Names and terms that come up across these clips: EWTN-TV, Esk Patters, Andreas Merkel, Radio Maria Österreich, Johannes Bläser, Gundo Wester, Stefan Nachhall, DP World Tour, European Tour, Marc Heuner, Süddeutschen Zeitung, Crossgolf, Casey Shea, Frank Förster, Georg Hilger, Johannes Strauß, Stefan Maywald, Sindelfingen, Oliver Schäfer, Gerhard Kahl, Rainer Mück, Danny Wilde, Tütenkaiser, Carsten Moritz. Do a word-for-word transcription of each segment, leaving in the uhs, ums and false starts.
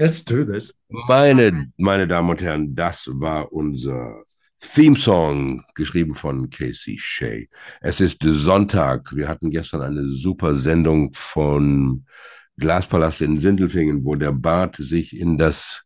Let's do this. Meine, meine Damen und Herren, das war unser Theme-Song, geschrieben von Casey Shea. Es ist Sonntag. Wir hatten gestern eine super Sendung von Glaspalast in Sindelfingen, wo der Bart sich in das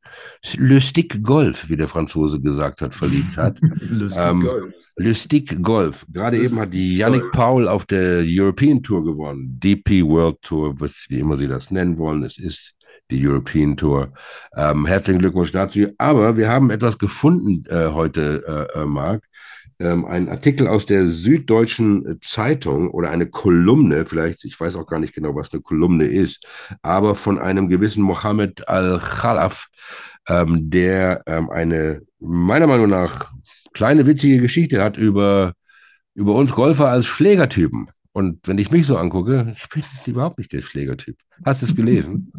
Lustig Golf, wie der Franzose gesagt hat, verliebt hat. Lustig ähm, Golf. Lustig Golf. Gerade Lustig eben hat die Yannick Paul auf der European Tour gewonnen. D P World Tour, was, wie immer Sie das nennen wollen. Es ist die European Tour. Ähm, herzlichen Glückwunsch dazu. Aber wir haben etwas gefunden äh, heute, äh, Marc. Ähm, ein Artikel aus der Süddeutschen Zeitung oder eine Kolumne, vielleicht, ich weiß auch gar nicht genau, was eine Kolumne ist, aber von einem gewissen Mohamad Al-Khalaf, ähm, der ähm, eine, meiner Meinung nach, kleine witzige Geschichte hat über, über uns Golfer als Schlägertypen. Und wenn ich mich so angucke, ich bin überhaupt nicht der Schlägertyp. Hast du es gelesen?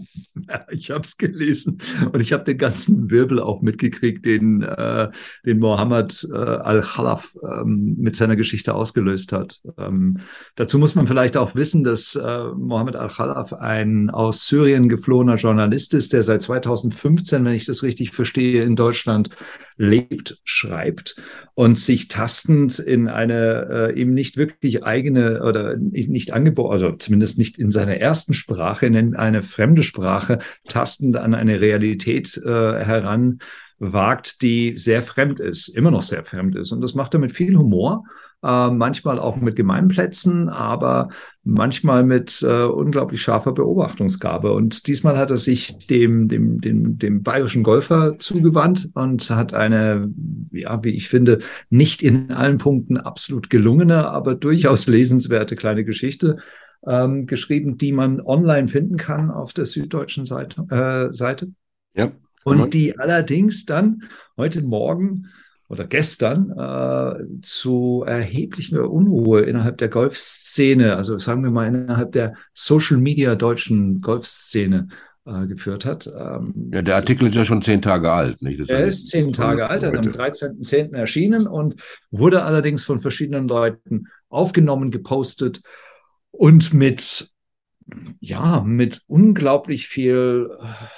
Ja, ich habe es gelesen. Und ich habe den ganzen Wirbel auch mitgekriegt, den, äh, den Mohamad äh, Al-Khalaf ähm, mit seiner Geschichte ausgelöst hat. Ähm, dazu muss man vielleicht auch wissen, dass äh, Mohamad Al-Khalaf ein aus Syrien geflohener Journalist ist, der seit zweitausendfünfzehn, wenn ich das richtig verstehe, in Deutschland lebt, schreibt und sich tastend in eine äh, eben nicht wirklich eigene oder nicht angeboren, also zumindest nicht in seiner ersten Sprache, in eine fremde Sprache, tastend an eine Realität äh, heran wagt, die sehr fremd ist, immer noch sehr fremd ist. Und das macht er mit viel Humor, äh, manchmal auch mit Gemeinplätzen, aber manchmal mit äh, unglaublich scharfer Beobachtungsgabe. Und diesmal hat er sich dem, dem, dem, dem bayerischen Golfer zugewandt und hat eine, ja, wie ich finde, nicht in allen Punkten absolut gelungene, aber durchaus lesenswerte kleine Geschichte ähm, geschrieben, die man online finden kann auf der Süddeutschen Seite. Äh, Seite. Ja. Und die allerdings dann heute Morgen oder gestern äh, zu erheblicher Unruhe innerhalb der Golfszene, also sagen wir mal innerhalb der Social-Media-deutschen Golfszene äh, geführt hat. Ähm, ja, der Artikel ist ja schon zehn Tage alt, nicht? Das er ist zehn Tage alt, er hat am dreizehnten zehnten erschienen und wurde allerdings von verschiedenen Leuten aufgenommen, gepostet und mit ja, mit unglaublich viel,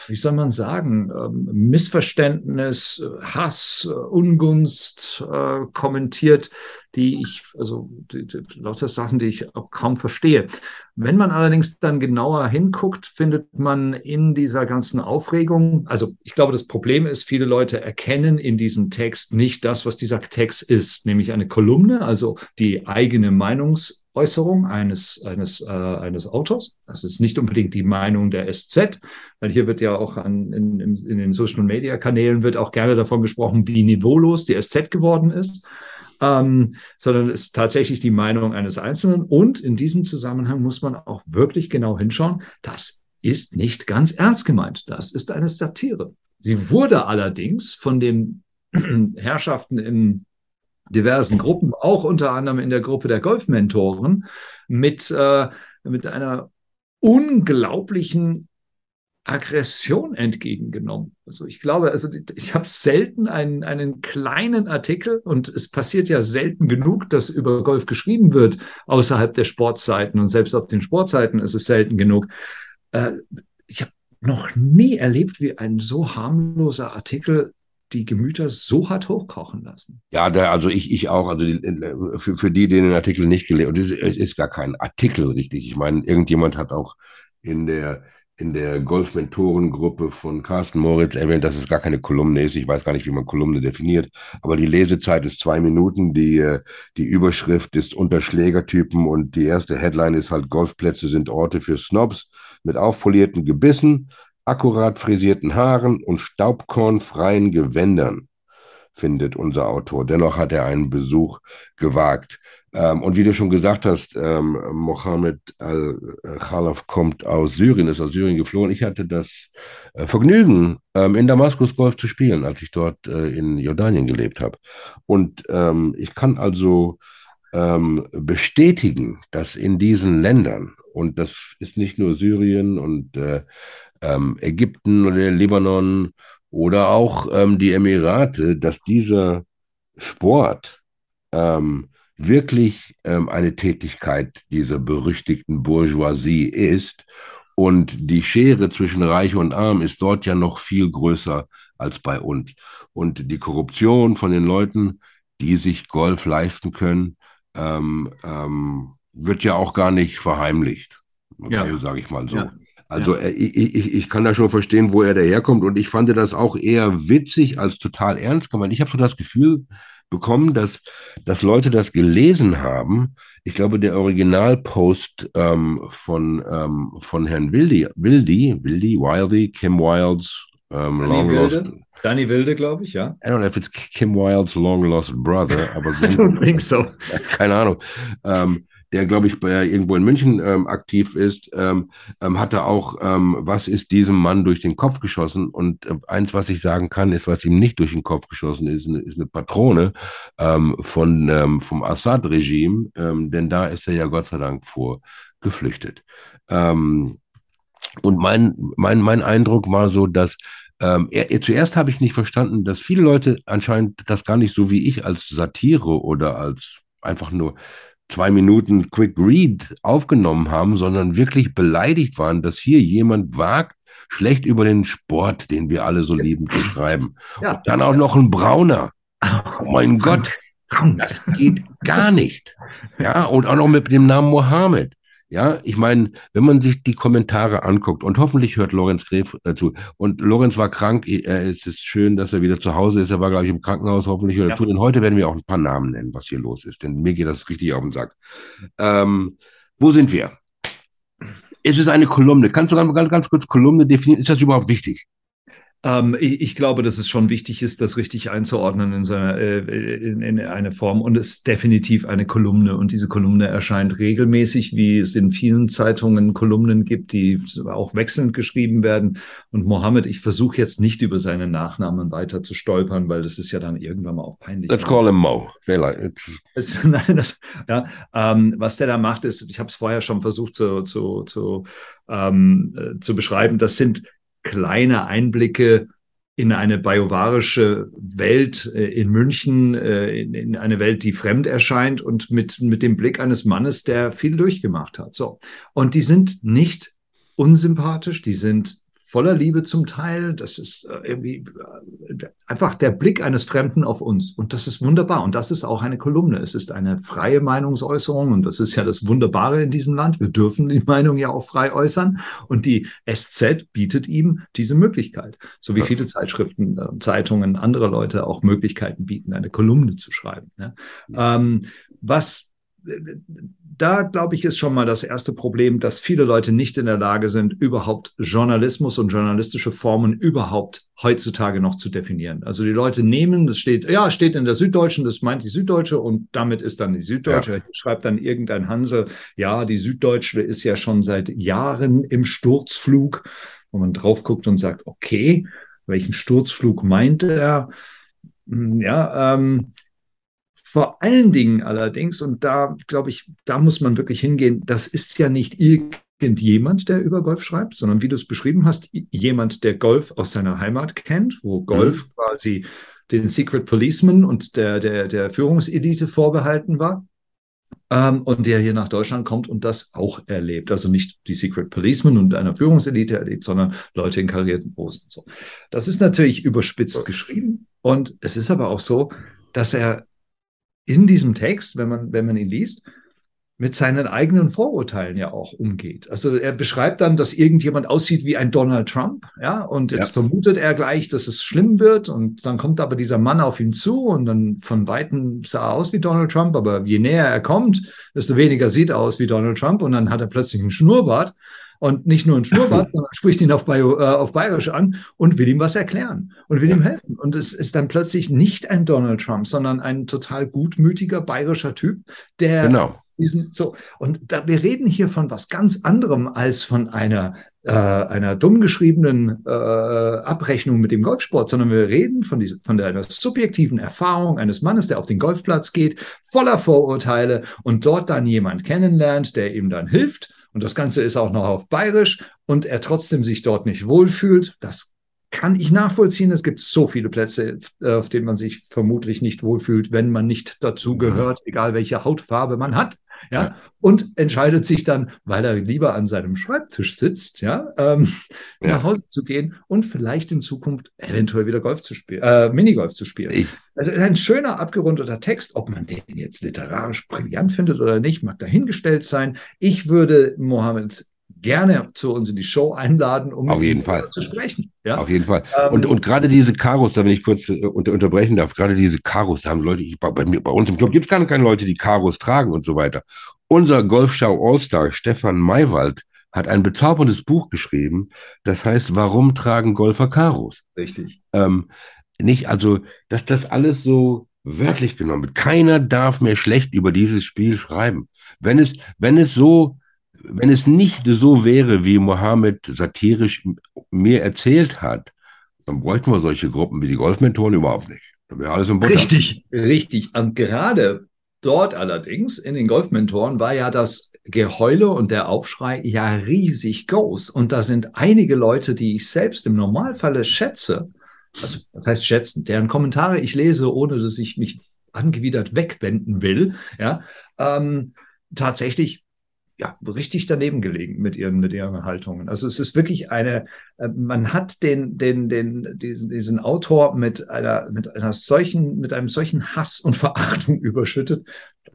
wie soll man sagen, Missverständnis, Hass, Ungunst äh, kommentiert, die ich, also die, die, lauter Sachen, die ich auch kaum verstehe. Wenn man allerdings dann genauer hinguckt, findet man in dieser ganzen Aufregung, also ich glaube, das Problem ist, viele Leute erkennen in diesem Text nicht das, was dieser Text ist, nämlich eine Kolumne, also die eigene Meinungs- Äußerung eines eines äh, eines Autors. Das ist nicht unbedingt die Meinung der S Z, weil hier wird ja auch an, in, in den Social-Media-Kanälen wird auch gerne davon gesprochen, wie niveaulos die S Z geworden ist, ähm, sondern es ist tatsächlich die Meinung eines Einzelnen. Und in diesem Zusammenhang muss man auch wirklich genau hinschauen, das ist nicht ganz ernst gemeint. Das ist eine Satire. Sie wurde allerdings von den Herrschaften in diversen Gruppen, auch unter anderem in der Gruppe der Golfmentoren, mit, äh, mit einer unglaublichen Aggression entgegengenommen. Also ich glaube, also ich habe selten einen, einen kleinen Artikel, und es passiert ja selten genug, dass über Golf geschrieben wird, außerhalb der Sportseiten, und selbst auf den Sportseiten ist es selten genug. Äh, ich habe noch nie erlebt, wie ein so harmloser Artikel die Gemüter so hat hochkochen lassen. Ja, da, also ich, ich auch. Also die, für, für die, die den Artikel nicht gelesen haben, und es ist, ist gar kein Artikel richtig. Ich meine, irgendjemand hat auch in der, in der Golf-Mentoren-Gruppe von Carsten Moritz erwähnt, dass es gar keine Kolumne ist. Ich weiß gar nicht, wie man Kolumne definiert. Aber die Lesezeit ist zwei Minuten. Die, die Überschrift ist unter Schlägertypen und die erste Headline ist halt: Golfplätze sind Orte für Snobs mit aufpolierten Gebissen, akkurat frisierten Haaren und staubkornfreien Gewändern, findet unser Autor. Dennoch hat er einen Besuch gewagt. Ähm, und wie du schon gesagt hast, ähm, Mohamad Al-Khalaf kommt aus Syrien, ist aus Syrien geflohen. Ich hatte das äh, Vergnügen, ähm, in Damaskus Golf zu spielen, als ich dort äh, in Jordanien gelebt habe. Und ähm, ich kann also ähm, bestätigen, dass in diesen Ländern, und das ist nicht nur Syrien und äh, Ähm, Ägypten oder Libanon oder auch ähm, die Emirate, dass dieser Sport ähm, wirklich ähm, eine Tätigkeit dieser berüchtigten Bourgeoisie ist Und die Schere zwischen Reich und Arm ist dort ja noch viel größer als bei uns. Und die Korruption von den Leuten, die sich Golf leisten können, ähm, ähm, wird ja auch gar nicht verheimlicht, ja. Sage ich mal so. Ja. Also ja. Ich, ich, ich kann da schon verstehen, wo er daherkommt. Und ich fand das auch eher witzig als total ernst gemeint. Ich habe so das Gefühl bekommen, dass, dass Leute das gelesen haben. Ich glaube, der Originalpost ähm, von, ähm, von Herrn Wildy, Wildy, Wildy, Wildy, Kim Wildes, ähm, Danny Long Wilde. Lost... Danny Wilde, glaube ich, ja. I don't know if it's Kim Wildes Long Lost Brother. Aber I don't think so. Keine Ahnung. Ähm, der, glaube ich, bei, irgendwo in München ähm, aktiv ist, ähm, ähm, hatte auch, ähm, was ist diesem Mann durch den Kopf geschossen? Und äh, eins, was ich sagen kann, ist, was ihm nicht durch den Kopf geschossen ist, eine, ist eine Patrone ähm, von, ähm, vom Assad-Regime, ähm, denn da ist er ja Gott sei Dank vor geflüchtet. Ähm, und mein, mein, mein Eindruck war so, dass Ähm, er, er, zuerst habe ich nicht verstanden, dass viele Leute anscheinend das gar nicht so wie ich als Satire oder als einfach nur zwei Minuten Quick Read aufgenommen haben, sondern wirklich beleidigt waren, dass hier jemand wagt, schlecht über den Sport, den wir alle so lieben, zu schreiben. Ja. Und dann auch noch ein Brauner. Oh mein Gott, das geht gar nicht. Ja, und auch noch mit dem Namen Mohammed. Ja, ich meine, wenn man sich die Kommentare anguckt, und hoffentlich hört Lorenz Gref äh, zu, und Lorenz war krank, äh, es ist schön, dass er wieder zu Hause ist, er war, glaube ich, im Krankenhaus, hoffentlich hört er ja. zu, denn heute werden wir auch ein paar Namen nennen, was hier los ist, denn mir geht das richtig auf den Sack. Ähm, wo sind wir? Es ist eine Kolumne, kannst du ganz, ganz kurz Kolumne definieren, ist das überhaupt wichtig? Ähm, ich, ich glaube, dass es schon wichtig ist, das richtig einzuordnen in, seiner, äh, in, in eine Form. Und es ist definitiv eine Kolumne. Und diese Kolumne erscheint regelmäßig, wie es in vielen Zeitungen Kolumnen gibt, die auch wechselnd geschrieben werden. Und Mohammed, ich versuche jetzt nicht über seinen Nachnamen weiter zu stolpern, weil das ist ja dann irgendwann mal auch peinlich. Let's call him Mo. Nein, das, ja, ähm, was der da macht, ist, ich habe es vorher schon versucht zu, zu, zu, ähm, zu beschreiben, das sind kleine Einblicke in eine biovarische Welt äh, in München, äh, in, in eine Welt, die fremd erscheint und mit, mit dem Blick eines Mannes, der viel durchgemacht hat. So. Und die sind nicht unsympathisch, die sind voller Liebe zum Teil. Das ist äh, irgendwie äh, einfach der Blick eines Fremden auf uns. Und das ist wunderbar. Und das ist auch eine Kolumne. Es ist eine freie Meinungsäußerung. Und das ist ja das Wunderbare in diesem Land. Wir dürfen die Meinung ja auch frei äußern. Und die S Z bietet ihm diese Möglichkeit. So wie viele Zeitschriften, äh, Zeitungen, andere Leute auch Möglichkeiten bieten, eine Kolumne zu schreiben. Ne? Ähm, was Da, glaube ich, ist schon mal das erste Problem, dass viele Leute nicht in der Lage sind, überhaupt Journalismus und journalistische Formen überhaupt heutzutage noch zu definieren. Also die Leute nehmen, das steht, ja, steht in der Süddeutschen, das meint die Süddeutsche und damit ist dann die Süddeutsche. Ja. Schreibt dann irgendein Hansel, ja, die Süddeutsche ist ja schon seit Jahren im Sturzflug, wo man drauf guckt und sagt, okay, welchen Sturzflug meint er? Ja, ähm, vor allen Dingen allerdings, und da glaube ich, da muss man wirklich hingehen, das ist ja nicht irgendjemand, der über Golf schreibt, sondern wie du es beschrieben hast, jemand, der Golf aus seiner Heimat kennt, wo Golf mhm. quasi den Secret Policeman und der, der, der Führungselite vorbehalten war. Ähm, und der hier nach Deutschland kommt und das auch erlebt. Also nicht die Secret Policemen und einer Führungselite erlebt, sondern Leute in karierten Hosen. Und so. Das ist natürlich überspitzt geschrieben. Und es ist aber auch so, dass er in diesem Text, wenn man, wenn man ihn liest, mit seinen eigenen Vorurteilen ja auch umgeht. Also er beschreibt dann, dass irgendjemand aussieht wie ein Donald Trump, ja, und jetzt ja. vermutet er gleich, dass es schlimm wird und dann kommt aber dieser Mann auf ihn zu und dann von Weitem sah er aus wie Donald Trump, aber je näher er kommt, desto weniger sieht er aus wie Donald Trump und dann hat er plötzlich einen Schnurrbart und nicht nur einen Schnurrbart, sondern spricht ihn auf, Bayo, äh, auf Bayerisch an und will ihm was erklären und will ihm helfen. Und es ist dann plötzlich nicht ein Donald Trump, sondern ein total gutmütiger bayerischer Typ, der genau. diesen so. Und da, wir reden hier von was ganz anderem als von einer, äh, einer dumm geschriebenen äh, Abrechnung mit dem Golfsport, sondern wir reden von, dieser, von der, einer subjektiven Erfahrung eines Mannes, der auf den Golfplatz geht, voller Vorurteile und dort dann jemand kennenlernt, der ihm dann hilft. Und das Ganze ist auch noch auf Bayerisch und er trotzdem sich dort nicht wohlfühlt. Das kann ich nachvollziehen. Es gibt so viele Plätze, auf denen man sich vermutlich nicht wohlfühlt, wenn man nicht dazugehört, egal welche Hautfarbe man hat. ja, und entscheidet sich dann, weil er lieber an seinem Schreibtisch sitzt, ja, ähm, ja. nach Hause zu gehen und vielleicht in Zukunft eventuell wieder Golf zu spielen, äh, Minigolf zu spielen. Ich. Also ein schöner, abgerundeter Text, ob man den jetzt literarisch brillant findet oder nicht, mag dahingestellt sein. Ich würde Mohamad gerne zu uns in die Show einladen, um auf jeden Fall zu sprechen. Ja? Auf jeden Fall. Und, ähm, und gerade diese Karos, da wenn ich kurz unter, unterbrechen darf, gerade diese Karos, da haben Leute, ich, bei, bei, mir, bei uns im Club gibt es keine, keine Leute, die Karos tragen und so weiter. Unser Golfschau Allstar Stefan Maywald hat ein bezauberndes Buch geschrieben, das heißt, warum tragen Golfer Karos? Richtig. Ähm, nicht, also, dass das alles so wörtlich genommen wird. Keiner darf mehr schlecht über dieses Spiel schreiben. Wenn es, wenn es so Wenn es nicht so wäre, wie Mohamad satirisch mir erzählt hat, dann bräuchten wir solche Gruppen wie die Golfmentoren überhaupt nicht. Dann wäre alles im Butter. Richtig, richtig. Und gerade dort allerdings, in den Golfmentoren, war ja das Geheule und der Aufschrei ja riesig groß. Und da sind einige Leute, die ich selbst im Normalfall schätze, also das heißt schätzen, deren Kommentare ich lese, ohne dass ich mich angewidert wegwenden will, ja, ähm, tatsächlich ja, richtig daneben gelegen mit ihren, mit ihren Haltungen. Also es ist wirklich eine, man hat den, den, den, diesen, diesen Autor mit einer, mit einer solchen, mit einem solchen Hass und Verachtung überschüttet.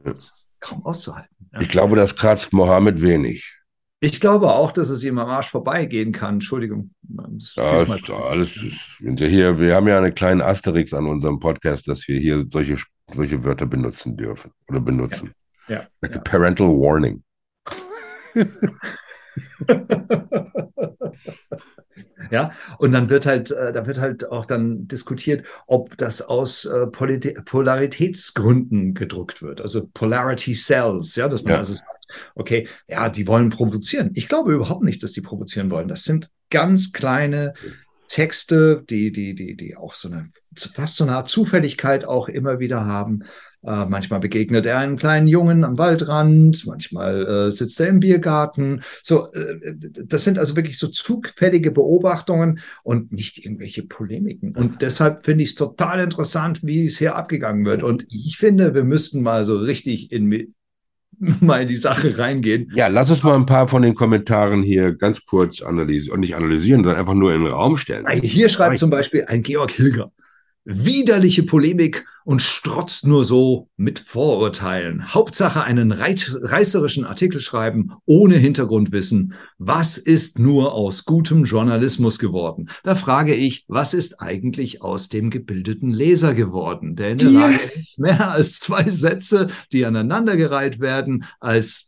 Das ist kaum auszuhalten. Ja. Ich glaube, das kratzt Mohamad wenig. Ich glaube auch, dass es ihm am Arsch vorbeigehen kann. Entschuldigung. Das ja, ist alles, hier, wir haben ja einen kleinen Asterix an unserem Podcast, dass wir hier solche, solche Wörter benutzen dürfen oder benutzen. Ja. Ja. Like ja. A parental warning. Ja, und dann wird halt, da wird halt auch dann diskutiert, ob das aus Polit- Polaritätsgründen gedruckt wird, also Polarity Sells, ja, dass man ja. also sagt, okay, ja, die wollen provozieren. Ich glaube überhaupt nicht, dass die provozieren wollen. Das sind ganz kleine Texte, die, die, die, die auch so eine, fast so eine Art Zufälligkeit auch immer wieder haben. Äh, manchmal begegnet er einem kleinen Jungen am Waldrand, manchmal äh, sitzt er im Biergarten. So, äh, das sind also wirklich so zufällige Beobachtungen und nicht irgendwelche Polemiken. Und deshalb finde ich es total interessant, wie es hier abgegangen wird. Und ich finde, wir müssten mal so richtig in, mal in die Sache reingehen. Ja, lass uns mal ein paar von den Kommentaren hier ganz kurz analysieren. Und nicht analysieren, sondern einfach nur in den Raum stellen. Hier schreibt zum Beispiel ein Georg Hilger: widerliche Polemik und strotzt nur so mit Vorurteilen. Hauptsache einen reit- reißerischen Artikel schreiben, ohne Hintergrundwissen. Was ist nur aus gutem Journalismus geworden? Da frage ich, was ist eigentlich aus dem gebildeten Leser geworden? Der in der Lage ist, mehr als zwei Sätze, die aneinandergereiht werden, als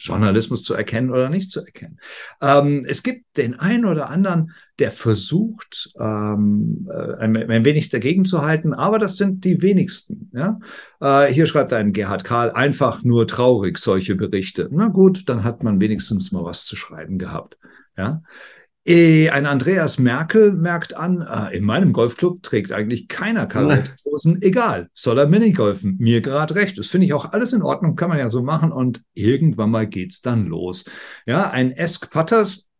Journalismus zu erkennen oder nicht zu erkennen. Ähm, es gibt den einen oder anderen, der versucht, ähm, ein, ein wenig dagegen zu halten, aber das sind die wenigsten. Ja? Äh, hier schreibt ein Gerhard Kahl: einfach nur traurig, solche Berichte. Na gut, dann hat man wenigstens mal was zu schreiben gehabt. Ja? E, ein Andreas Merkel merkt an, äh, in meinem Golfclub trägt eigentlich keiner Karotthosen, egal, soll er Minigolfen, mir gerade recht, das finde ich auch alles in Ordnung, kann man ja so machen und irgendwann mal geht's dann los. Ja, ein Esk Patters: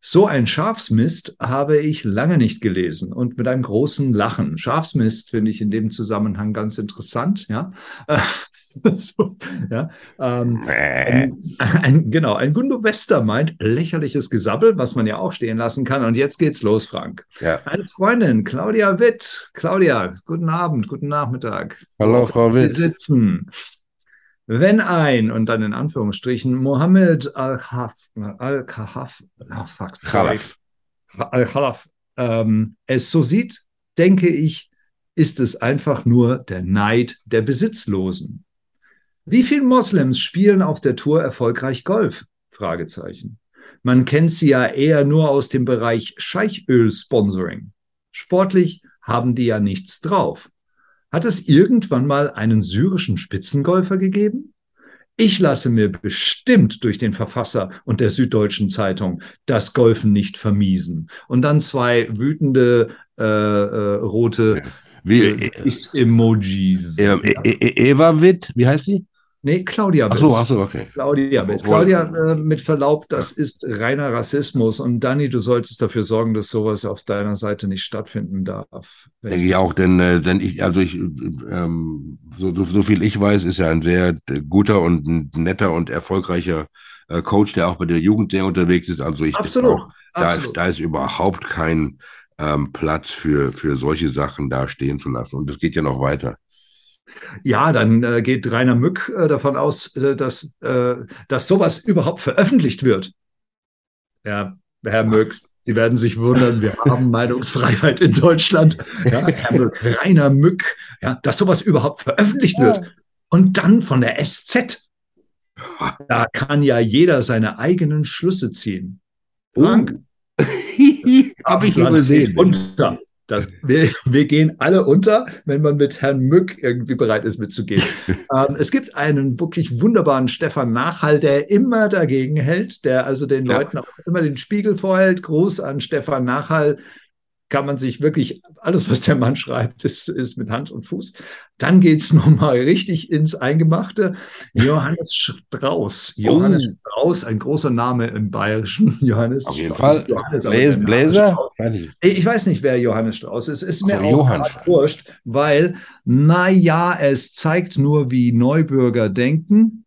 so ein Schafsmist habe ich lange nicht gelesen und mit einem großen Lachen. Schafsmist finde ich in dem Zusammenhang ganz interessant, ja. So, ja, ähm, ein, ein, genau, ein Gundo Wester meint, lächerliches Gesabbel, was man ja auch stehen lassen kann. Und jetzt geht's los, Frank. Ja. Eine Freundin, Claudia Witt. Claudia, guten Abend, guten Nachmittag. Hallo, Frau Witt. Sie sitzen. Wenn ein, und dann in Anführungsstrichen, Mohamad Al-Khalaf, Al-Khalaf, ähm, es so sieht, denke ich, ist es einfach nur der Neid der Besitzlosen. Wie viele Moslems spielen auf der Tour erfolgreich Golf? Fragezeichen. Man kennt sie ja eher nur aus dem Bereich Scheichöl-Sponsoring. Sportlich haben die ja nichts drauf. Hat es irgendwann mal einen syrischen Spitzengolfer gegeben? Ich lasse mir bestimmt durch den Verfasser und der Süddeutschen Zeitung das Golfen nicht vermiesen. Und dann zwei wütende äh, äh, rote Wie, äh, Emojis. Äh, äh, Eva Witt, wie heißt sie? Nee, Claudia Witt. Ach so, ach so, okay. Claudia Witt. Claudia, äh, mit Verlaub, das ja. ist reiner Rassismus. Und Dani, du solltest dafür sorgen, dass sowas auf deiner Seite nicht stattfinden darf. Denke ich auch, denn, äh, denn ich, also ich, ähm, so, so, so viel ich weiß, ist ja ein sehr guter und netter und erfolgreicher äh, Coach, der auch bei der Jugend sehr unterwegs ist. Also ich Absolut. Denke auch, da, Absolut. Ist, da ist überhaupt kein ähm, Platz für, für solche Sachen da stehen zu lassen. Und das geht ja noch weiter. Ja, dann äh, geht Rainer Mück äh, davon aus, äh, dass, äh, dass sowas überhaupt veröffentlicht wird. Ja, Herr Mück, Sie werden sich wundern, wir haben Meinungsfreiheit in Deutschland. Ja, Herr Mück, Rainer Mück, ja, dass sowas überhaupt veröffentlicht wird. Und dann von der S Z. Da kann ja jeder seine eigenen Schlüsse ziehen. Frank, habe ich übersehen. Unter. Das, wir, wir gehen alle unter, wenn man mit Herrn Mück irgendwie bereit ist, mitzugehen. ähm, es gibt einen wirklich wunderbaren Stefan Nachhall, der immer dagegen hält, der also den ja. Leuten auch immer den Spiegel vorhält. Gruß an Stefan Nachhall. Kann man sich wirklich, alles, was der Mann schreibt, ist, ist mit Hand und Fuß. Dann geht es nochmal richtig ins Eingemachte. Johannes Strauß. Johannes oh. Strauß, ein großer Name im Bayerischen. Johannes Auf jeden Strauß. Fall. Johannes, Bläser? Bläser? Johannes ich weiß nicht, wer Johannes Strauß ist. Ist mir oh, auch wurscht, weil, naja, es zeigt nur, wie Neubürger denken.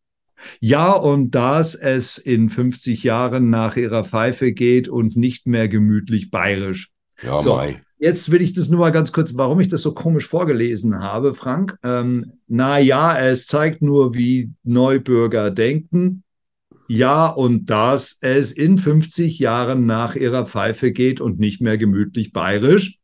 Ja, und dass es in fünfzig Jahren nach ihrer Pfeife geht und nicht mehr gemütlich bayerisch. Ja, so, jetzt will ich das nur mal ganz kurz, warum ich das so komisch vorgelesen habe, Frank. Ähm, na ja, es zeigt nur, wie Neubürger denken. Ja, und dass es in fünfzig Jahren nach ihrer Pfeife geht und nicht mehr gemütlich bayerisch.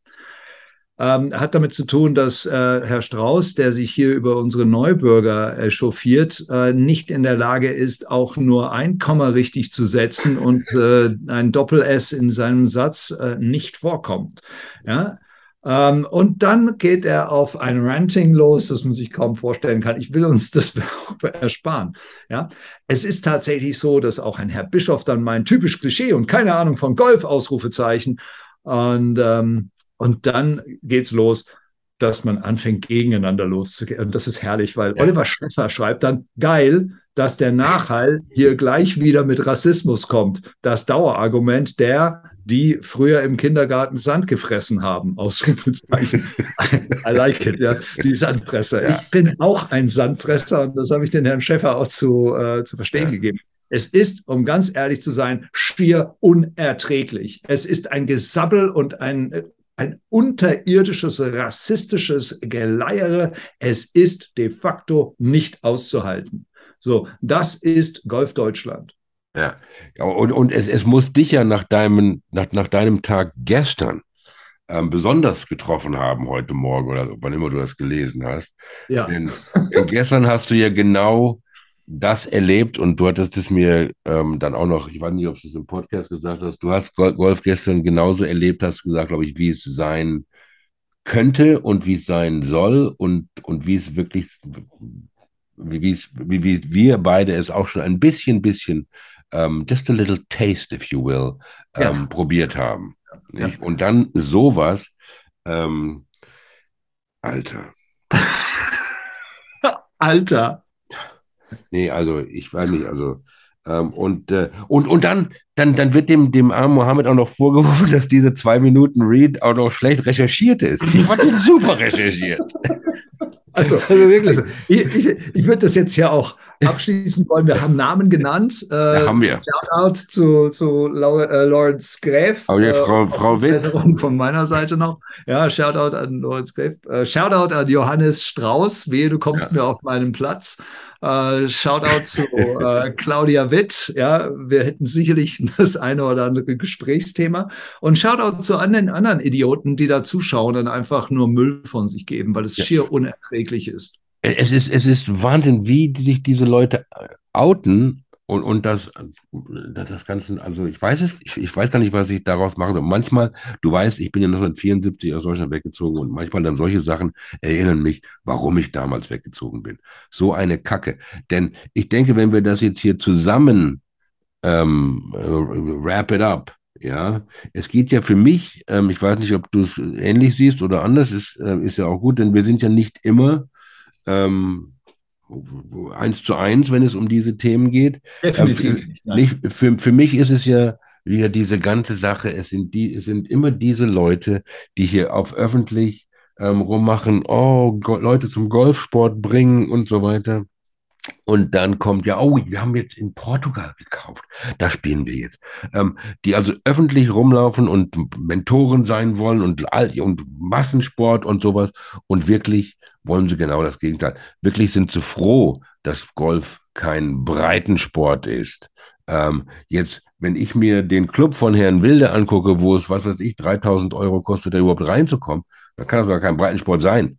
Ähm, hat damit zu tun, dass äh, Herr Strauß, der sich hier über unsere Neubürger äh, chauffiert, äh, nicht in der Lage ist, auch nur ein Komma richtig zu setzen und äh, ein Doppel-S in seinem Satz äh, nicht vorkommt. Ja? Ähm, und dann geht er auf ein Ranting los, das man sich kaum vorstellen kann. Ich will uns das ersparen. Ja? Es ist tatsächlich so, dass auch ein Herr Bischof dann meint, typisch Klischee und keine Ahnung von Golf, Ausrufezeichen. Und ähm, Und dann geht's los, dass man anfängt, gegeneinander loszugehen. Und das ist herrlich, weil ja. Oliver Schäfer schreibt dann, geil, dass der Nachhall hier gleich wieder mit Rassismus kommt. Das Dauerargument der, die früher im Kindergarten Sand gefressen haben. Ausrufezeichen. I like it, ja. Die Sandfresser. Ja. Ich bin auch ein Sandfresser und das habe ich den Herrn Schäfer auch zu, äh, zu verstehen ja. gegeben. Es ist, um ganz ehrlich zu sein, schier unerträglich. Es ist ein Gesabbel und ein... Ein unterirdisches, rassistisches Geleiere. Es ist de facto nicht auszuhalten. So, das ist Golf Deutschland. Ja, und, und es, es muss dich ja nach deinem, nach, nach deinem Tag gestern ähm, besonders getroffen haben, heute Morgen oder wann immer du das gelesen hast. Ja. Denn gestern hast du ja genau das erlebt und du hattest es mir ähm, dann auch noch, ich weiß nicht, ob du es im Podcast gesagt hast, du hast Golf gestern genauso erlebt, hast gesagt, glaube ich, wie es sein könnte und wie es sein soll und, und wie es wirklich, wie es, wie, wie wir beide es auch schon ein bisschen, bisschen, ähm, just a little taste, if you will, ähm, ja. probiert haben. Ja. Und dann sowas, ähm, Alter. Alter. Nee, also ich weiß nicht, also ähm, und, äh, und, und dann, dann, dann wird dem, dem armen Mohamad auch noch vorgeworfen, dass diese zwei Minuten Read auch noch schlecht recherchiert ist. Ich fand ihn super recherchiert. Also, also wirklich, also, ich, ich, ich würde das jetzt ja auch abschließen wollen. Wir haben Namen genannt. Äh, ja, haben wir. Shoutout zu, zu Laure, äh, Lorenz Gref. Aber ja, Frau, äh, Frau Witt. Von meiner Seite noch. Ja, Shoutout an Lorenz Gref. Äh, Shoutout an Johannes Strauß. Wehe, du kommst ja. mir auf meinen Platz. Äh, Shoutout zu äh, Claudia Witt. Ja, wir hätten sicherlich das eine oder andere Gesprächsthema. Und Shoutout zu anderen, anderen Idioten, die da zuschauen und einfach nur Müll von sich geben, weil es ja. schier unerträglich ist. Es ist, es ist Wahnsinn, wie sich diese Leute outen und, und das, das Ganze, also ich weiß es, ich, ich weiß gar nicht, was ich daraus machen soll. Manchmal, du weißt, ich bin ja neunzehnhundertvierundsiebzig aus Deutschland weggezogen und manchmal dann solche Sachen erinnern mich, warum ich damals weggezogen bin. So eine Kacke. Denn ich denke, wenn wir das jetzt hier zusammen ähm, wrap it up, ja, es geht ja für mich, ähm, ich weiß nicht, ob du es ähnlich siehst oder anders, ist, äh, ist ja auch gut, denn wir sind ja nicht immer Ähm, eins zu eins, wenn es um diese Themen geht. Definitiv äh, nicht. Für, für mich ist es ja wieder diese ganze Sache, es sind, die, es sind immer diese Leute, die hier auf öffentlich ähm, rummachen, oh, Go- Leute zum Golfsport bringen und so weiter. Und dann kommt ja, oh, wir haben jetzt in Portugal gekauft, da spielen wir jetzt. Ähm, die also öffentlich rumlaufen und Mentoren sein wollen und, und Massensport und sowas. Und wirklich wollen sie genau das Gegenteil. Wirklich sind sie froh, dass Golf kein Breitensport ist. Ähm, jetzt, wenn ich mir den Club von Herrn Wilde angucke, wo es, was weiß ich, dreitausend Euro kostet, da überhaupt reinzukommen, dann kann das gar kein Breitensport sein.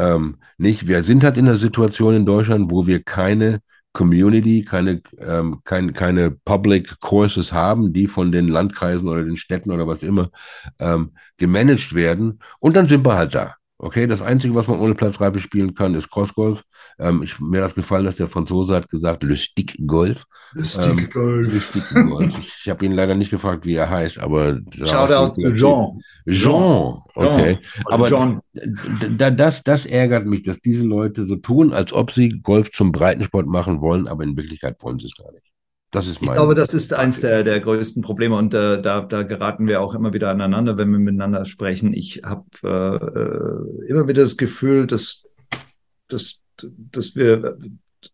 Ähm, nicht. Wir sind halt in der Situation in Deutschland, wo wir keine Community, keine, ähm, kein, keine Public Courses haben, die von den Landkreisen oder den Städten oder was immer ähm, gemanagt werden. Und dann sind wir halt da. Okay, das Einzige, was man ohne Platzreife spielen kann, ist Crossgolf. Ähm, ich, mir hat das gefallen, dass der Franzose hat gesagt, Le Stick Golf. Le Stick Golf. Le Stick Golf. Ich, ich habe ihn leider nicht gefragt, wie er heißt, aber... Shoutout to Jean. Jean, okay. Jean. Aber Jean. Da, das, das ärgert mich, dass diese Leute so tun, als ob sie Golf zum Breitensport machen wollen, aber in Wirklichkeit wollen sie es gar nicht. Das ist mein ich glaube, das ist eins der, der größten Probleme und äh, da, da geraten wir auch immer wieder aneinander, wenn wir miteinander sprechen. Ich habe äh, immer wieder das Gefühl, dass, dass, dass, wir,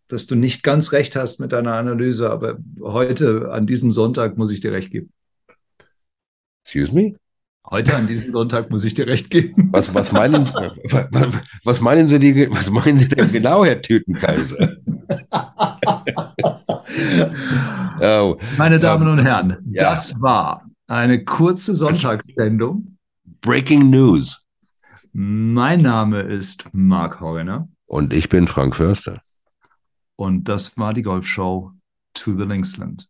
dass du nicht ganz recht hast mit deiner Analyse, aber heute an diesem Sonntag muss ich dir recht geben. Excuse me? Heute an diesem Sonntag muss ich dir recht geben. Was, was, meinen, was, was, meinen, Sie die, was meinen Sie denn genau, Herr Tütenkaiser? Oh, meine Damen um, und Herren, ja. Das war eine kurze Sonntagssendung. Breaking News. Mein Name ist Marc Heuner. Und ich bin Frank Förster. Und das war die Golfshow To the Linksland.